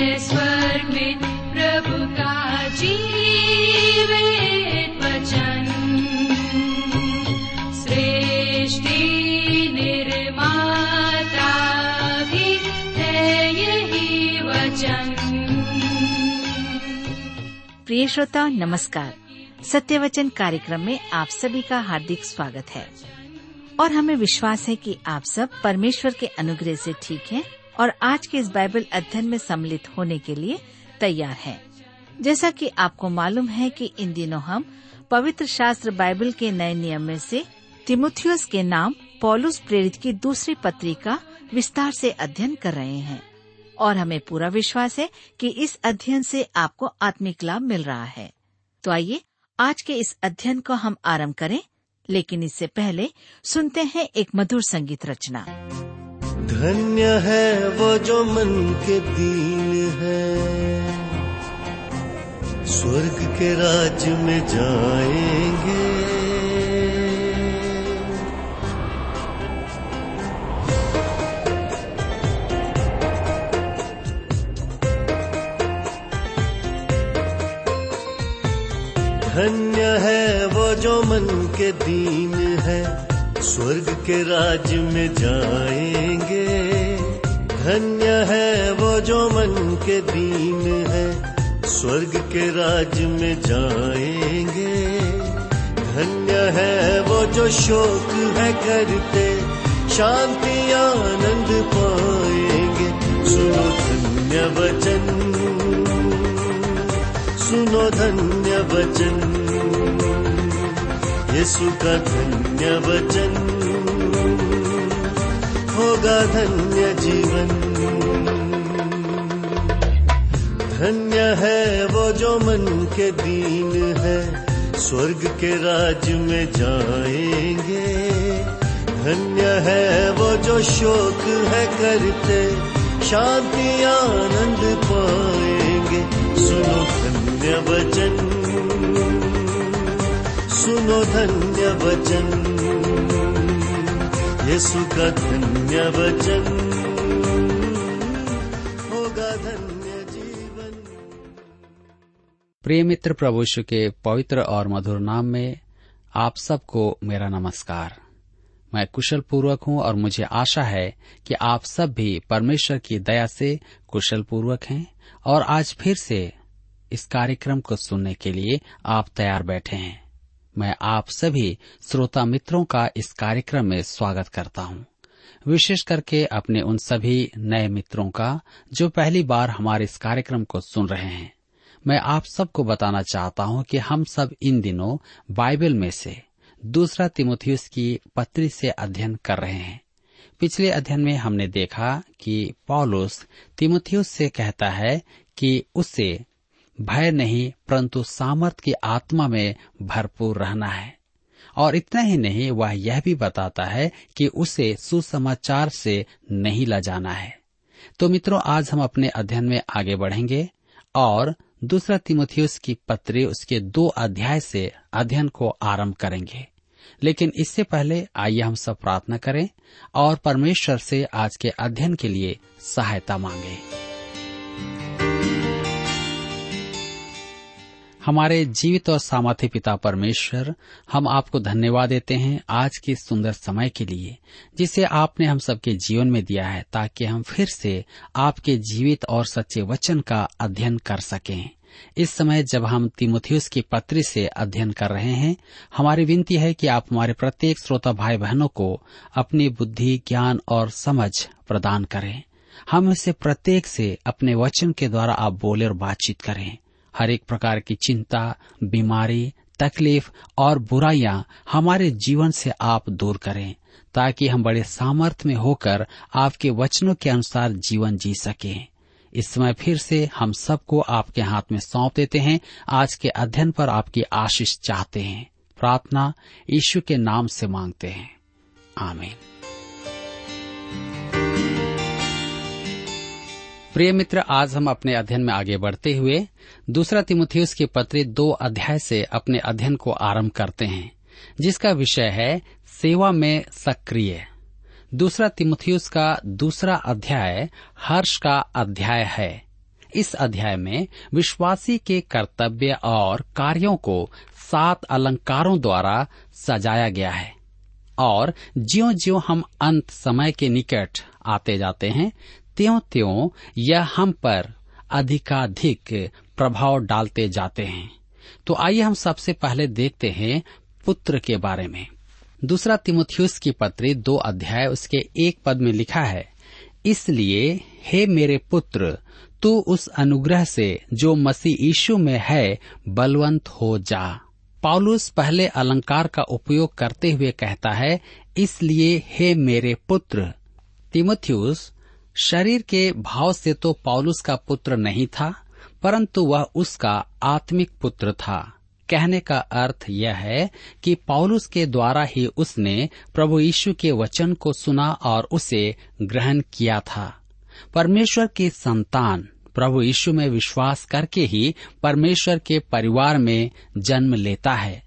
है स्वर्ग में प्रभु का जीवित वचन। सृष्टि निर्माता भी है यही वचन। प्रिय श्रोता नमस्कार, सत्य वचन कार्यक्रम में आप सभी का हार्दिक स्वागत है और हमें विश्वास है कि आप सब परमेश्वर के अनुग्रह से ठीक हैं और आज के इस बाइबल अध्ययन में सम्मिलित होने के लिए तैयार हैं। जैसा कि आपको मालूम है कि इन दिनों हम पवित्र शास्त्र बाइबल के नए नियम में से तिमुथियुस के नाम पौलुस प्रेरित की दूसरी पत्री का विस्तार से अध्ययन कर रहे हैं और हमें पूरा विश्वास है कि इस अध्ययन से आपको आत्मिक लाभ मिल रहा है। तो आइए आज के इस अध्ययन को हम आरंभ करें, लेकिन इससे पहले सुनते हैं एक मधुर संगीत रचना। धन्य है वो जो मन के दीन है, स्वर्ग के राज्य में जाएंगे। धन्य है वो जो मन के दीन है, स्वर्ग के राज्य में जाएंगे। धन्य है वो जो मन के दीन है, स्वर्ग के राज्य में जाएंगे। धन्य है वो जो शोक है करते, शांति आनंद पाएंगे। सुनो धन्य वचन, सुनो धन्य वचन, यीशु का धन्य वचन, होगा धन्य जीवन। धन्य है वो जो मन के दीन है, स्वर्ग के राज्य में जाएंगे। धन्य है वो जो शोक है करते, शांति आनंद पाएंगे। सुनो धन्य वचन, सुनो धन्य वचन, यीशु का धन्य वचन, होगा धन्य जीवन। प्रिय मित्र, प्रभु यीशु के पवित्र और मधुर नाम में आप सबको मेरा नमस्कार। मैं कुशल पूर्वक हूँ और मुझे आशा है कि आप सब भी परमेश्वर की दया से कुशल पूर्वक हैं और आज फिर से इस कार्यक्रम को सुनने के लिए आप तैयार बैठे हैं। मैं आप सभी श्रोता मित्रों का इस कार्यक्रम में स्वागत करता हूँ, विशेष करके अपने उन सभी नए मित्रों का जो पहली बार हमारे इस कार्यक्रम को सुन रहे हैं। मैं आप सबको बताना चाहता हूँ कि हम सब इन दिनों बाइबल में से दूसरा तिमुथियुस की पत्री से अध्ययन कर रहे हैं। पिछले अध्ययन में हमने देखा कि पौलुस तिमुथियुस से कहता है कि उसे भय नहीं परंतु सामर्थ की आत्मा में भरपूर रहना है, और इतना ही नहीं वह यह भी बताता है कि उसे सुसमाचार से नहीं ला जाना है। तो मित्रों, आज हम अपने अध्ययन में आगे बढ़ेंगे और दूसरा तिमुथियुस की पत्री उसके 2 अध्याय से अध्ययन को आरंभ करेंगे। लेकिन इससे पहले आइए हम सब प्रार्थना करें और परमेश्वर से आज के अध्ययन के लिए सहायता मांगे। हमारे जीवित और सामर्थी पिता परमेश्वर, हम आपको धन्यवाद देते हैं आज के सुंदर समय के लिए जिसे आपने हम सबके जीवन में दिया है, ताकि हम फिर से आपके जीवित और सच्चे वचन का अध्ययन कर सकें। इस समय जब हम तिमुथियुस की पत्री से अध्ययन कर रहे हैं, हमारी विनती है कि आप हमारे प्रत्येक श्रोता भाई बहनों को अपनी बुद्धि, ज्ञान और समझ प्रदान करें। हम इसे प्रत्येक से अपने वचन के द्वारा आप बोले और बातचीत करें। हर एक प्रकार की चिंता, बीमारी, तकलीफ और बुराइयां हमारे जीवन से आप दूर करें, ताकि हम बड़े सामर्थ्य में होकर आपके वचनों के अनुसार जीवन जी सकें। इस समय फिर से हम सबको आपके हाथ में सौंप देते हैं। आज के अध्ययन पर आपकी आशीष चाहते हैं। प्रार्थना यीशु के नाम से मांगते हैं, आमीन। प्रिय मित्र, आज हम अपने अध्ययन में आगे बढ़ते हुए दूसरा तिमुथियुस के पत्री 2 अध्याय से अपने अध्ययन को आरंभ करते हैं, जिसका विषय है सेवा में सक्रिय। दूसरा तिमुथियुस का 2 अध्याय हर्ष का अध्याय है। इस अध्याय में विश्वासी के कर्तव्य और कार्यों को 7 अलंकारों द्वारा सजाया गया है, और ज्यों ज्यों हम अंत समय के निकट आते जाते हैं त्यों त्यों यह हम पर अधिकाधिक प्रभाव डालते जाते हैं। तो आइए हम सबसे पहले देखते हैं पुत्र के बारे में। दूसरा तिमुथियुस की पत्री 2 अध्याय उसके 1 पद में लिखा है, इसलिए हे मेरे पुत्र, तू उस अनुग्रह से जो मसीह यीशु में है बलवंत हो जा। पौलुस पहले अलंकार का उपयोग करते हुए कहता है, इसलिए हे मेरे पुत्र। तिमुथियुस शरीर के भाव से तो पौलुस का पुत्र नहीं था, परंतु वह उसका आत्मिक पुत्र था। कहने का अर्थ यह है कि पौलुस के द्वारा ही उसने प्रभु यीशु के वचन को सुना और उसे ग्रहण किया था। परमेश्वर की संतान प्रभु यीशु में विश्वास करके ही परमेश्वर के परिवार में जन्म लेता है।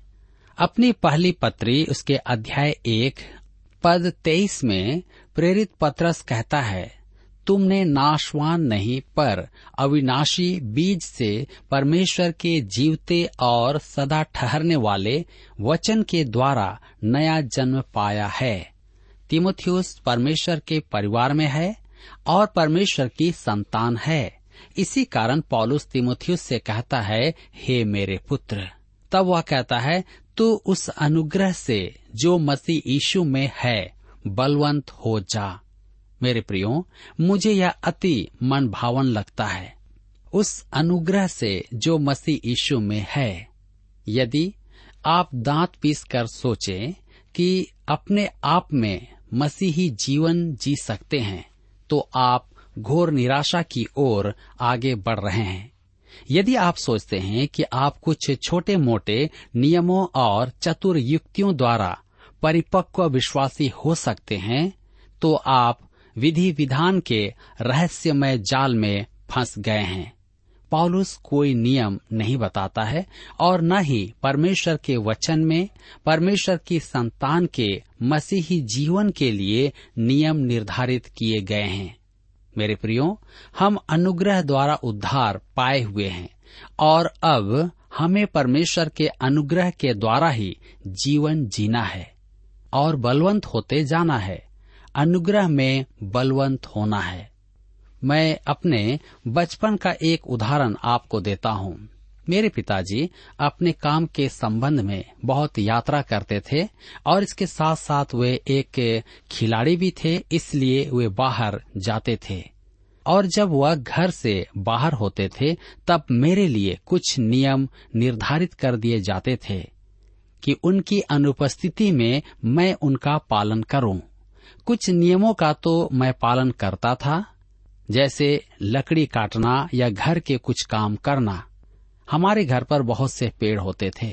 अपनी पहली पत्री उसके अध्याय 1 पद 23 में प्रेरित पतरस कहता है, तुमने नाशवान नहीं पर अविनाशी बीज से परमेश्वर के जीवते और सदा ठहरने वाले वचन के द्वारा नया जन्म पाया है। तिमुथियुस परमेश्वर के परिवार में है और परमेश्वर की संतान है। इसी कारण पौलुस तिमुथियुस से कहता है, हे मेरे पुत्र। तब वह कहता है, तू उस अनुग्रह से जो मसीह यीशु में है बलवंत हो जा। मेरे प्रियो, मुझे यह अति मनभावन लगता है, उस अनुग्रह से जो मसीह यीशु में है। यदि आप दांत पीस कर सोचें कि अपने आप में मसीही जीवन जी सकते हैं, तो आप घोर निराशा की ओर आगे बढ़ रहे हैं। यदि आप सोचते हैं कि आप कुछ छोटे मोटे नियमों और चतुर युक्तियों द्वारा परिपक्व विश्वासी हो सकते हैं, तो आप विधि विधान के रहस्यमय जाल में फंस गए हैं। पौलुस कोई नियम नहीं बताता है और न ही परमेश्वर के वचन में परमेश्वर की संतान के मसीही जीवन के लिए नियम निर्धारित किए गए हैं। मेरे प्रियो, हम अनुग्रह द्वारा उद्धार पाए हुए हैं और अब हमें परमेश्वर के अनुग्रह के द्वारा ही जीवन जीना है और बलवंत होते जाना है। अनुग्रह में बलवंत होना है। मैं अपने बचपन का एक उदाहरण आपको देता हूँ। मेरे पिताजी अपने काम के संबंध में बहुत यात्रा करते थे और इसके साथ साथ वे एक खिलाड़ी भी थे, इसलिए वे बाहर जाते थे। और जब वह घर से बाहर होते थे तब मेरे लिए कुछ नियम निर्धारित कर दिए जाते थे कि उनकी अनुपस्थिति में मैं उनका पालन करूं। कुछ नियमों का तो मैं पालन करता था, जैसे लकड़ी काटना या घर के कुछ काम करना। हमारे घर पर बहुत से पेड़ होते थे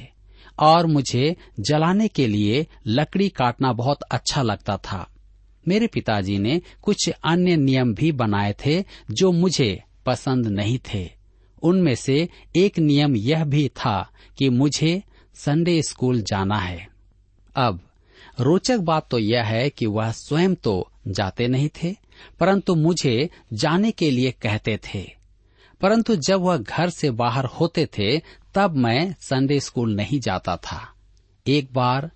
और मुझे जलाने के लिए लकड़ी काटना बहुत अच्छा लगता था। मेरे पिताजी ने कुछ अन्य नियम भी बनाए थे जो मुझे पसंद नहीं थे। उनमें से एक नियम यह भी था कि मुझे संडे स्कूल जाना है। अब रोचक बात तो यह है कि वह स्वयं तो जाते नहीं थे, परंतु मुझे जाने के लिए कहते थे। परंतु जब वह घर से बाहर होते थे तब मैं संडे स्कूल नहीं जाता था। एक बार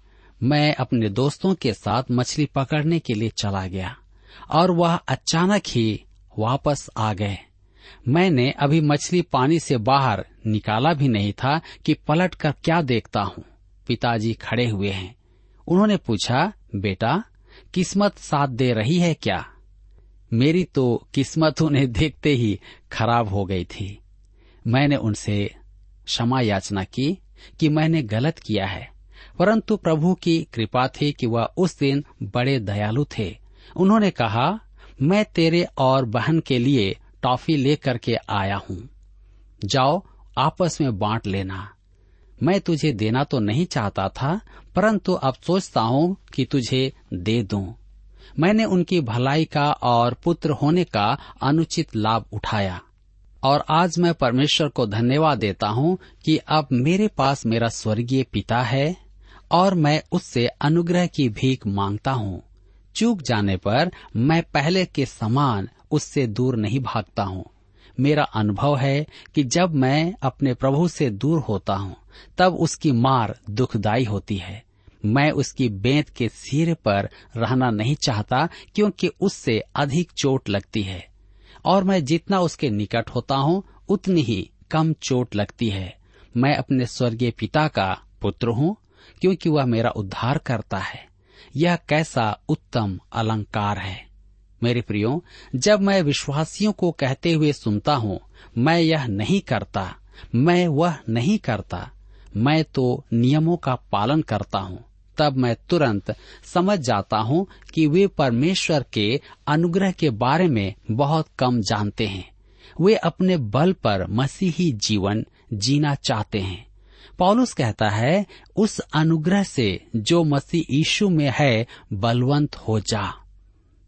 मैं अपने दोस्तों के साथ मछली पकड़ने के लिए चला गया और वह अचानक ही वापस आ गए। मैंने अभी मछली पानी से बाहर निकाला भी नहीं था कि पलट कर क्या देखता हूँ, पिताजी खड़े हुए हैं। उन्होंने पूछा, बेटा किस्मत साथ दे रही है क्या? मेरी तो किस्मत उन्हें देखते ही खराब हो गई थी। मैंने उनसे क्षमा याचना की कि मैंने गलत किया है, परंतु प्रभु की कृपा थी कि वह उस दिन बड़े दयालु थे। उन्होंने कहा, मैं तेरे और बहन के लिए टॉफी लेकर के आया हूँ, जाओ आपस में बांट लेना। मैं तुझे देना तो नहीं चाहता था, परंतु अब सोचता हूँ कि तुझे दे दूँ। मैंने उनकी भलाई का और पुत्र होने का अनुचित लाभ उठाया और आज मैं परमेश्वर को धन्यवाद देता हूँ कि अब मेरे पास मेरा स्वर्गीय पिता है और मैं उससे अनुग्रह की भीख मांगता हूँ। चूक जाने पर मैं पहले के समान उससे दूर नहीं भागता हूँ, मेरा अनुभव है कि जब मैं अपने प्रभु से दूर होता हूँ तब उसकी मार दुखदाई होती है। मैं उसकी बेंत के सिरे पर रहना नहीं चाहता, क्योंकि उससे अधिक चोट लगती है और मैं जितना उसके निकट होता हूँ उतनी ही कम चोट लगती है। मैं अपने स्वर्गीय पिता का पुत्र हूँ, क्योंकि वह मेरा उद्धार करता है। यह कैसा उत्तम अलंकार है। मेरे प्रियो, जब मैं विश्वासियों को कहते हुए सुनता हूँ, मैं यह नहीं करता, मैं वह नहीं करता, मैं तो नियमों का पालन करता हूँ, तब मैं तुरंत समझ जाता हूँ कि वे परमेश्वर के अनुग्रह के बारे में बहुत कम जानते हैं। वे अपने बल पर मसीही जीवन जीना चाहते हैं। पौलुस कहता है, उस अनुग्रह से जो मसीह यीशु में है बलवंत हो जा।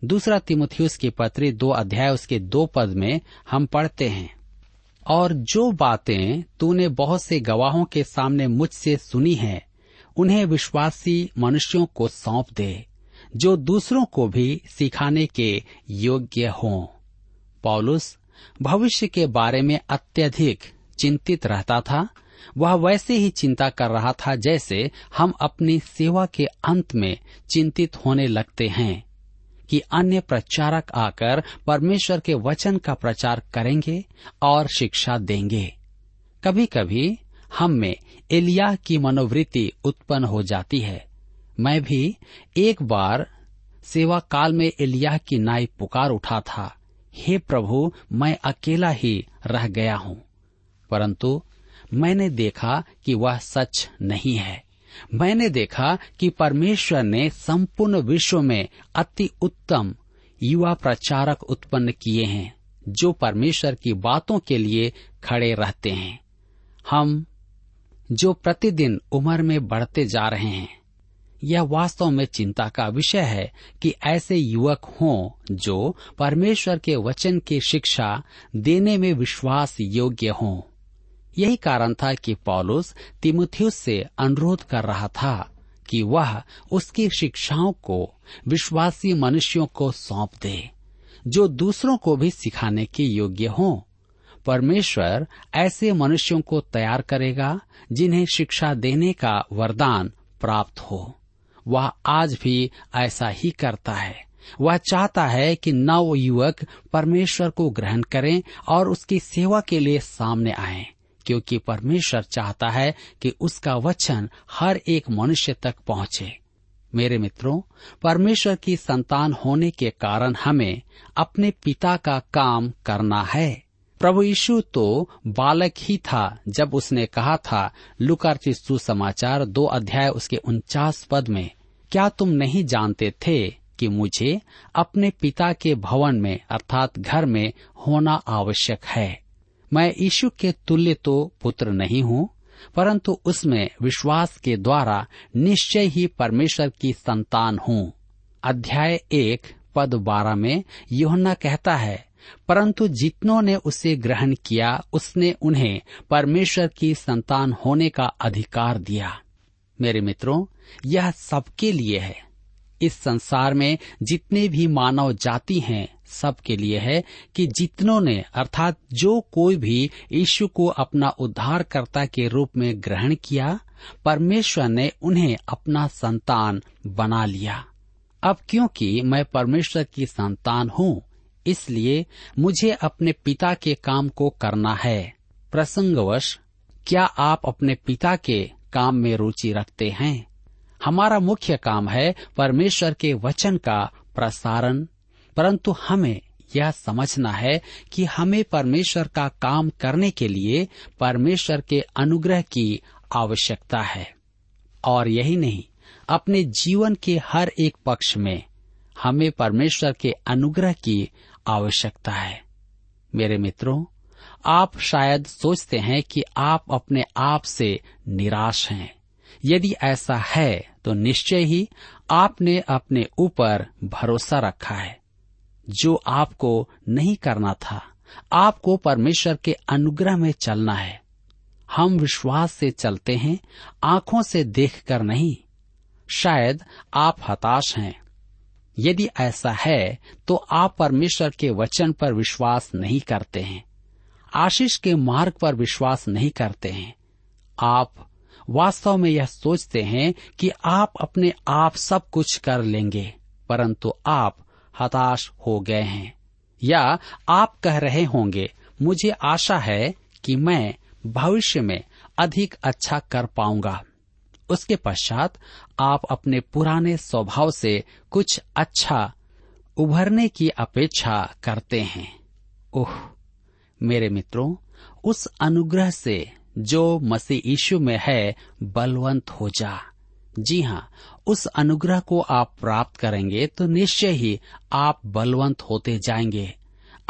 दूसरा तिमुथियुस की पत्री 2 उसके 2 में हम पढ़ते हैं, और जो बातें तूने बहुत से गवाहों के सामने मुझसे सुनी हैं, उन्हें विश्वासी मनुष्यों को सौंप दे, जो दूसरों को भी सिखाने के योग्य हों। पौलुस भविष्य के बारे में अत्यधिक चिंतित रहता था। वह वैसे ही चिंता कर रहा था जैसे हम अपनी सेवा के अंत में चिंतित होने लगते हैं कि अन्य प्रचारक आकर परमेश्वर के वचन का प्रचार करेंगे और शिक्षा देंगे। कभी कभी हम में एलिय्याह की मनोवृत्ति उत्पन्न हो जाती है। मैं भी एक बार सेवा काल में एलिय्याह की नाई पुकार उठा था, हे प्रभु, मैं अकेला ही रह गया हूँ। परंतु मैंने देखा कि वह सच नहीं है। मैंने देखा कि परमेश्वर ने संपूर्ण विश्व में अति उत्तम युवा प्रचारक उत्पन्न किए हैं, जो परमेश्वर की बातों के लिए खड़े रहते हैं। हम जो प्रतिदिन उम्र में बढ़ते जा रहे हैं, यह वास्तव में चिंता का विषय है कि ऐसे युवक हों जो परमेश्वर के वचन की शिक्षा देने में विश्वास योग्य हों। यही कारण था कि पौलुस तिमुथियुस से अनुरोध कर रहा था कि वह उसकी शिक्षाओं को विश्वासी मनुष्यों को सौंप दे, जो दूसरों को भी सिखाने के योग्य हों। परमेश्वर ऐसे मनुष्यों को तैयार करेगा जिन्हें शिक्षा देने का वरदान प्राप्त हो। वह आज भी ऐसा ही करता है। वह चाहता है कि नवयुवक परमेश्वर को ग्रहण करें और उसकी सेवा के लिए सामने आएं, क्योंकि परमेश्वर चाहता है कि उसका वचन हर एक मनुष्य तक पहुंचे। मेरे मित्रों, परमेश्वर की संतान होने के कारण हमें अपने पिता का काम करना है। प्रभु यीशु तो बालक ही था जब उसने कहा था, लूका रचित सुसमाचार 2 उसके 49 में, क्या तुम नहीं जानते थे कि मुझे अपने पिता के भवन में अर्थात घर में होना आवश्यक है। मैं यीशु के तुल्य तो पुत्र नहीं हूँ, परंतु उसमें विश्वास के द्वारा निश्चय ही परमेश्वर की संतान हूँ। 1:12 में यूहन्ना कहता है, परंतु जितनों ने उसे ग्रहण किया उसने उन्हें परमेश्वर की संतान होने का अधिकार दिया। मेरे मित्रों, यह सबके लिए है। इस संसार में जितने भी मानव जाति हैं, सबके लिए है कि जितनों ने अर्थात जो कोई भी यीशु को अपना उद्धारकर्ता के रूप में ग्रहण किया, परमेश्वर ने उन्हें अपना संतान बना लिया। अब क्योंकि मैं परमेश्वर की संतान हूँ, इसलिए मुझे अपने पिता के काम को करना है। प्रसंगवश, क्या आप अपने पिता के काम में रुचि रखते हैं? हमारा मुख्य काम है परमेश्वर के वचन का प्रसारण, परंतु हमें यह समझना है कि हमें परमेश्वर का काम करने के लिए परमेश्वर के अनुग्रह की आवश्यकता है। और यही नहीं, अपने जीवन के हर एक पक्ष में हमें परमेश्वर के अनुग्रह की आवश्यकता है। मेरे मित्रों, आप शायद सोचते हैं कि आप अपने आप से निराश हैं। यदि ऐसा है तो निश्चय ही आपने अपने ऊपर भरोसा रखा है। जो आपको नहीं करना था, आपको परमेश्वर के अनुग्रह में चलना है। हम विश्वास से चलते हैं, आंखों से देखकर नहीं। शायद आप हताश हैं। यदि ऐसा है तो आप परमेश्वर के वचन पर विश्वास नहीं करते हैं। आशीष के मार्ग पर विश्वास नहीं करते हैं। आप वास्तव में यह सोचते हैं कि आप अपने आप सब कुछ कर लेंगे, परंतु आप हताश हो गए हैं, या आप कह रहे होंगे मुझे आशा है कि मैं भविष्य में अधिक अच्छा कर पाऊंगा। उसके पश्चात आप अपने पुराने स्वभाव से कुछ अच्छा उभरने की अपेक्षा करते हैं। ओह मेरे मित्रों, उस अनुग्रह से जो मसीह यीशु में है बलवंत हो जा। जी हाँ, उस अनुग्रह को आप प्राप्त करेंगे तो निश्चय ही आप बलवंत होते जाएंगे।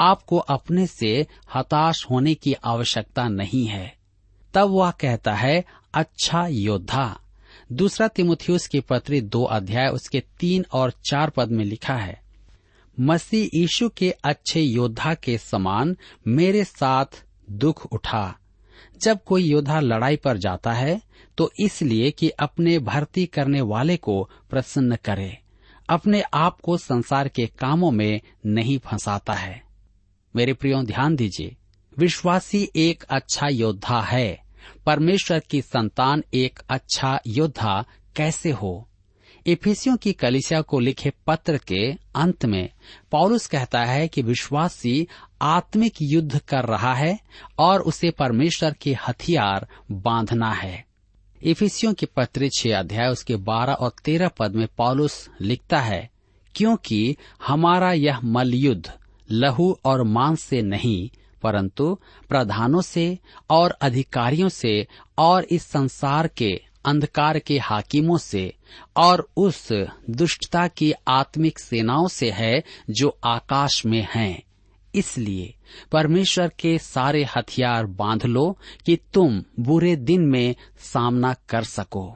आपको अपने से हताश होने की आवश्यकता नहीं है। तब वह कहता है अच्छा योद्धा। दूसरा तिमुथियुस की पत्री 2 उसके 3 और 4 पद में लिखा है, मसीह यीशु के अच्छे योद्धा के समान मेरे साथ दुख उठा। जब कोई योद्धा लड़ाई पर जाता है तो इसलिए कि अपने भर्ती करने वाले को प्रसन्न करे, अपने आप को संसार के कामों में नहीं फंसाता है। मेरे प्रियो, ध्यान दीजिए, विश्वासी एक अच्छा योद्धा है। परमेश्वर की संतान एक अच्छा योद्धा कैसे हो? एफिसियों की कलीसिया को लिखे पत्र के अंत में पौलुस कहता है कि विश्वासी आत्मिक युद्ध कर रहा है और उसे परमेश्वर के हथियार बांधना है। एफिसियों के पत्र 6 उसके 12 और 13 पद में पौलुस लिखता है, क्योंकि हमारा यह मलयुद्ध लहू और मांस से नहीं, परंतु प्रधानों से और अधिकारियों से और इस संसार के अंधकार के हाकिमों से और उस दुष्टता की आत्मिक सेनाओं से है जो आकाश में हैं। इसलिए परमेश्वर के सारे हथियार बांध लो कि तुम बुरे दिन में सामना कर सको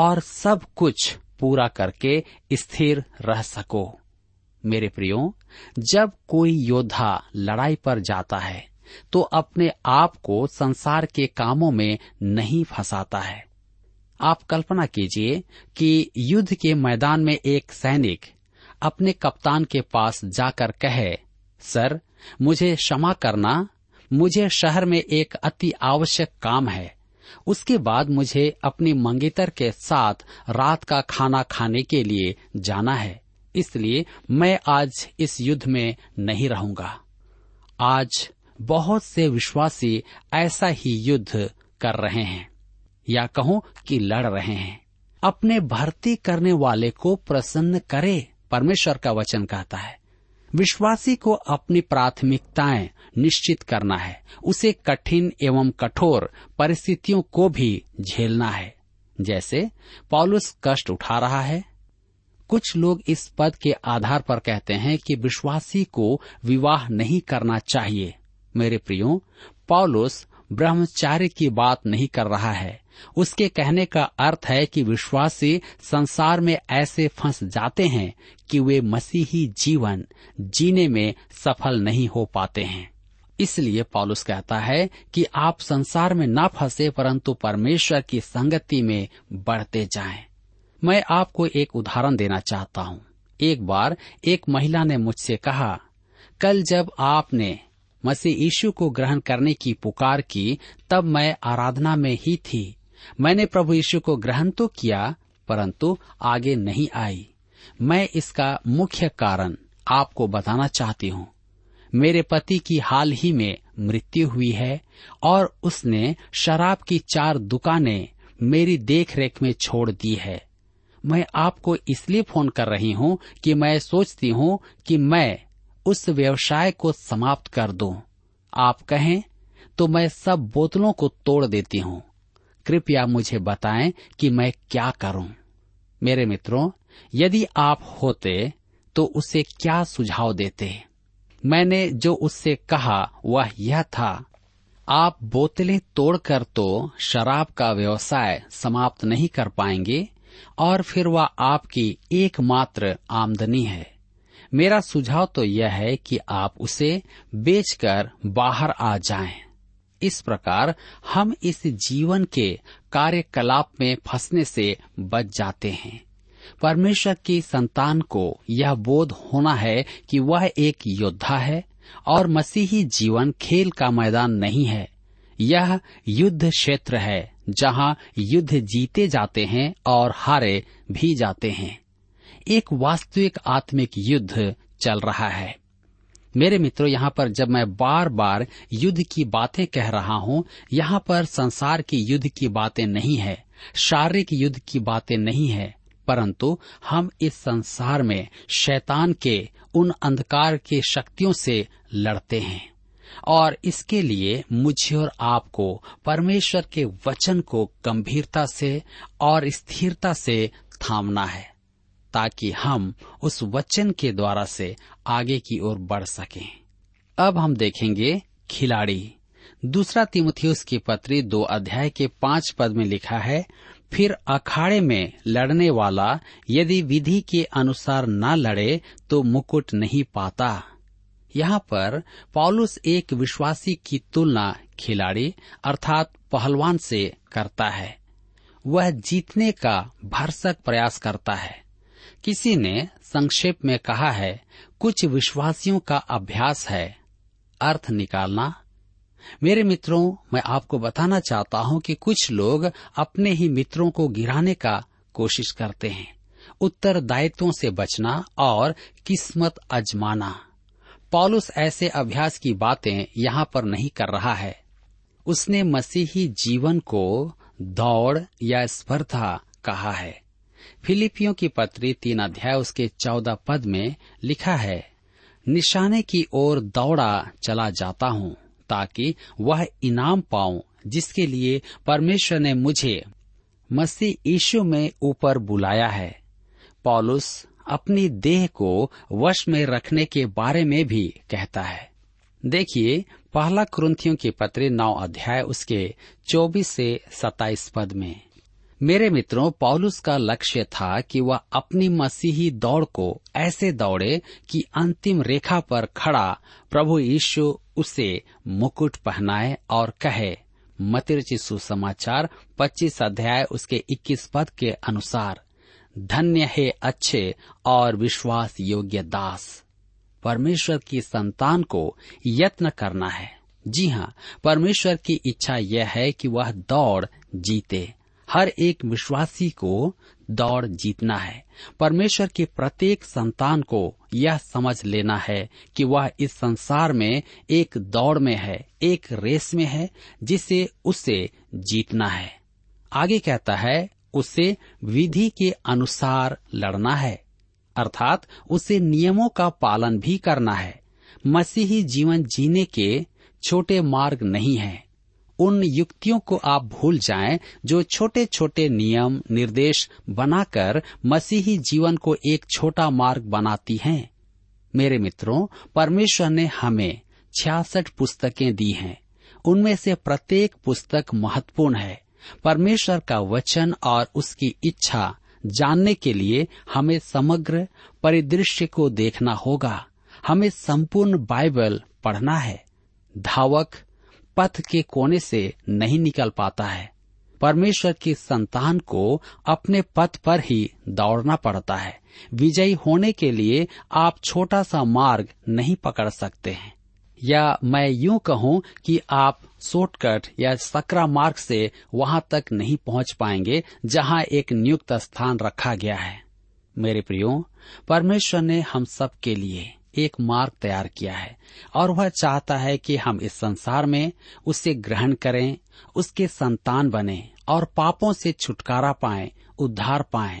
और सब कुछ पूरा करके स्थिर रह सको। मेरे प्रियो, जब कोई योद्धा लड़ाई पर जाता है तो अपने आप को संसार के कामों में नहीं फंसाता है। आप कल्पना कीजिए कि युद्ध के मैदान में एक सैनिक अपने कप्तान के पास जाकर कहे, सर मुझे क्षमा करना, मुझे शहर में एक अति आवश्यक काम है, उसके बाद मुझे अपनी मंगेतर के साथ रात का खाना खाने के लिए जाना है, इसलिए मैं आज इस युद्ध में नहीं रहूंगा। आज बहुत से विश्वासी ऐसा ही युद्ध कर रहे हैं, या कहूं कि लड़ रहे हैं। अपने भर्ती करने वाले को प्रसन्न करे, परमेश्वर का वचन कहता है। विश्वासी को अपनी प्राथमिकताएं निश्चित करना है, उसे कठिन एवं कठोर परिस्थितियों को भी झेलना है, जैसे पौलुस कष्ट उठा रहा है। कुछ लोग इस पद के आधार पर कहते हैं कि विश्वासी को विवाह नहीं करना चाहिए। मेरे प्रियो, पौलुस ब्रह्मचार्य की बात नहीं कर रहा है। उसके कहने का अर्थ है कि विश्वासी संसार में ऐसे फंस जाते हैं कि वे मसीही जीवन जीने में सफल नहीं हो पाते हैं। इसलिए पौलुस कहता है कि आप संसार में न फंसे, परंतु परमेश्वर की संगति में बढ़ते जाएं। मैं आपको एक उदाहरण देना चाहता हूँ। एक बार एक महिला ने मुझसे कहा, कल जब आपने मसीह यीशु को ग्रहण करने की पुकार की तब मैं आराधना में ही थी। मैंने प्रभु यीशु को ग्रहण तो किया, परंतु आगे नहीं आई। मैं इसका मुख्य कारण आपको बताना चाहती हूँ। मेरे पति की हाल ही में मृत्यु हुई है और उसने शराब की 4 दुकानें मेरी देखरेख में छोड़ दी है। मैं आपको इसलिए फोन कर रही हूँ कि मैं सोचती हूँ कि मैं उस व्यवसाय को समाप्त कर दूं। आप कहें तो मैं सब बोतलों को तोड़ देती हूँ। कृपया मुझे बताएं कि मैं क्या करूं। मेरे मित्रों, यदि आप होते तो उसे क्या सुझाव देते? मैंने जो उससे कहा वह यह था, आप बोतलें तोड़कर तो शराब का व्यवसाय समाप्त नहीं कर पाएंगे और फिर वह आपकी एकमात्र आमदनी है। मेरा सुझाव तो यह है कि आप उसे बेचकर बाहर आ जाएं। इस प्रकार हम इस जीवन के कार्यकलाप में फंसने से बच जाते हैं। परमेश्वर की संतान को यह बोध होना है कि वह एक योद्धा है और मसीही जीवन खेल का मैदान नहीं है। यह युद्ध क्षेत्र है जहां युद्ध जीते जाते हैं और हारे भी जाते हैं। एक वास्तविक आत्मिक युद्ध चल रहा है। मेरे मित्रों, यहाँ पर जब मैं बार बार युद्ध की बातें कह रहा हूँ, यहाँ पर संसार की युद्ध की बातें नहीं है, शारीरिक युद्ध की बातें नहीं है, परंतु हम इस संसार में शैतान के उन अंधकार के शक्तियों से लड़ते हैं। और इसके लिए मुझे और आपको परमेश्वर के वचन को गंभीरता से और स्थिरता से थामना है, ताकि हम उस वचन के द्वारा से आगे की ओर बढ़ सकें। अब हम देखेंगे खिलाड़ी। 2 तिमुथियुस की पत्री 2 के 5 में लिखा है, फिर अखाड़े में लड़ने वाला यदि विधि के अनुसार न लड़े तो मुकुट नहीं पाता। यहाँ पर पौलुस एक विश्वासी की तुलना खिलाड़ी अर्थात पहलवान से करता है। वह जीतने का भरसक प्रयास करता है। किसी ने संक्षेप में कहा है, कुछ विश्वासियों का अभ्यास है अर्थ निकालना। मेरे मित्रों, मैं आपको बताना चाहता हूँ कि कुछ लोग अपने ही मित्रों को गिराने का कोशिश करते हैं। उत्तरदायित्वों से बचना और किस्मत आजमाना। पौलुस ऐसे अभ्यास की बातें यहाँ पर नहीं कर रहा है। उसने मसीही जीवन को दौड़ या स्पर्धा कहा है। फिलिपियों की पत्री 3 उसके 14 में लिखा है, निशाने की ओर दौड़ा चला जाता हूँ ताकि वह इनाम पाऊं जिसके लिए परमेश्वर ने मुझे मसीह यीशु में ऊपर बुलाया है। पौलुस अपनी देह को वश में रखने के बारे में भी कहता है। देखिए 1 कुरिन्थियों की पत्री 9 उसके 24 से 27 में। मेरे मित्रों, पौलुस का लक्ष्य था कि वह अपनी मसीही दौड़ को ऐसे दौड़े कि अंतिम रेखा पर खड़ा प्रभु यीशु उसे मुकुट पहनाए और कहे, मत्ती सुसमाचार 25 उसके 21 के अनुसार, धन्य है अच्छे और विश्वास योग्य दास। परमेश्वर की संतान को यत्न करना है। जी हाँ, परमेश्वर की इच्छा यह है कि वह दौड़ जीते। हर एक विश्वासी को दौड़ जीतना है। परमेश्वर के प्रत्येक संतान को यह समझ लेना है कि वह इस संसार में एक दौड़ में है, एक रेस में है, जिसे उसे जीतना है। आगे कहता है, उसे विधि के अनुसार लड़ना है, अर्थात उसे नियमों का पालन भी करना है। मसीही जीवन जीने के छोटे मार्ग नहीं हैं। उन युक्तियों को आप भूल जाएं जो छोटे छोटे नियम निर्देश बनाकर मसीही जीवन को एक छोटा मार्ग बनाती हैं। मेरे मित्रों, परमेश्वर ने हमें 66 पुस्तकें दी हैं। उनमें से प्रत्येक पुस्तक महत्वपूर्ण है। परमेश्वर का वचन और उसकी इच्छा जानने के लिए हमें समग्र परिदृश्य को देखना होगा। हमें संपूर्ण बाइबल पढ़ना है। धावक पथ के कोने से नहीं निकल पाता है। परमेश्वर की संतान को अपने पथ पर ही दौड़ना पड़ता है। विजयी होने के लिए आप छोटा सा मार्ग नहीं पकड़ सकते हैं, या मैं यूं कहूं कि आप शॉर्टकट या सकरा मार्ग से वहां तक नहीं पहुंच पाएंगे जहां एक नियुक्त स्थान रखा गया है। मेरे प्रियो, परमेश्वर ने हम सब के लिए एक मार्ग तैयार किया है और वह चाहता है कि हम इस संसार में उसे ग्रहण करें, उसके संतान बने और पापों से छुटकारा पाएं, उद्धार पाएं,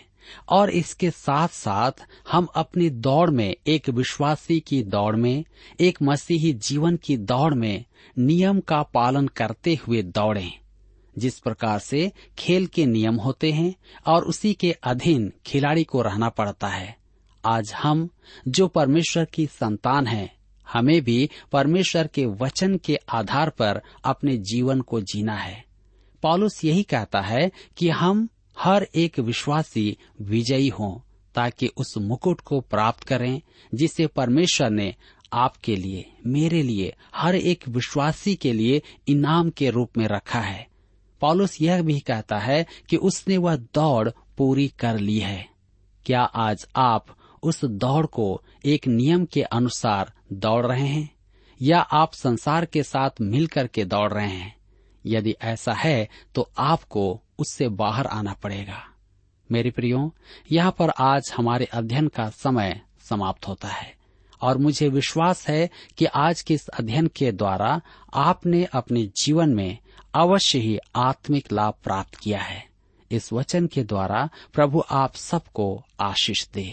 और इसके साथ साथ हम अपनी दौड़ में, एक विश्वासी की दौड़ में, एक मसीही जीवन की दौड़ में नियम का पालन करते हुए दौड़ें। जिस प्रकार से खेल के नियम होते हैं और उसी के अधीन खिलाड़ी को रहना पड़ता है, आज हम जो परमेश्वर की संतान हैं, हमें भी परमेश्वर के वचन के आधार पर अपने जीवन को जीना है। पौलुस यही कहता है कि हम हर एक विश्वासी विजयी हों, ताकि उस मुकुट को प्राप्त करें जिसे परमेश्वर ने आपके लिए, मेरे लिए, हर एक विश्वासी के लिए इनाम के रूप में रखा है। पौलुस यह भी कहता है कि उसने वह दौड़ पूरी कर ली है। क्या आज आप उस दौड़ को एक नियम के अनुसार दौड़ रहे हैं? या आप संसार के साथ मिलकर के दौड़ रहे हैं? यदि ऐसा है तो आपको उससे बाहर आना पड़ेगा। मेरे प्रियो, यहाँ पर आज हमारे अध्ययन का समय समाप्त होता है और मुझे विश्वास है कि आज के इस अध्ययन के द्वारा आपने अपने जीवन में अवश्य ही आत्मिक लाभ प्राप्त किया है। इस वचन के द्वारा प्रभु आप सबको आशीष दे।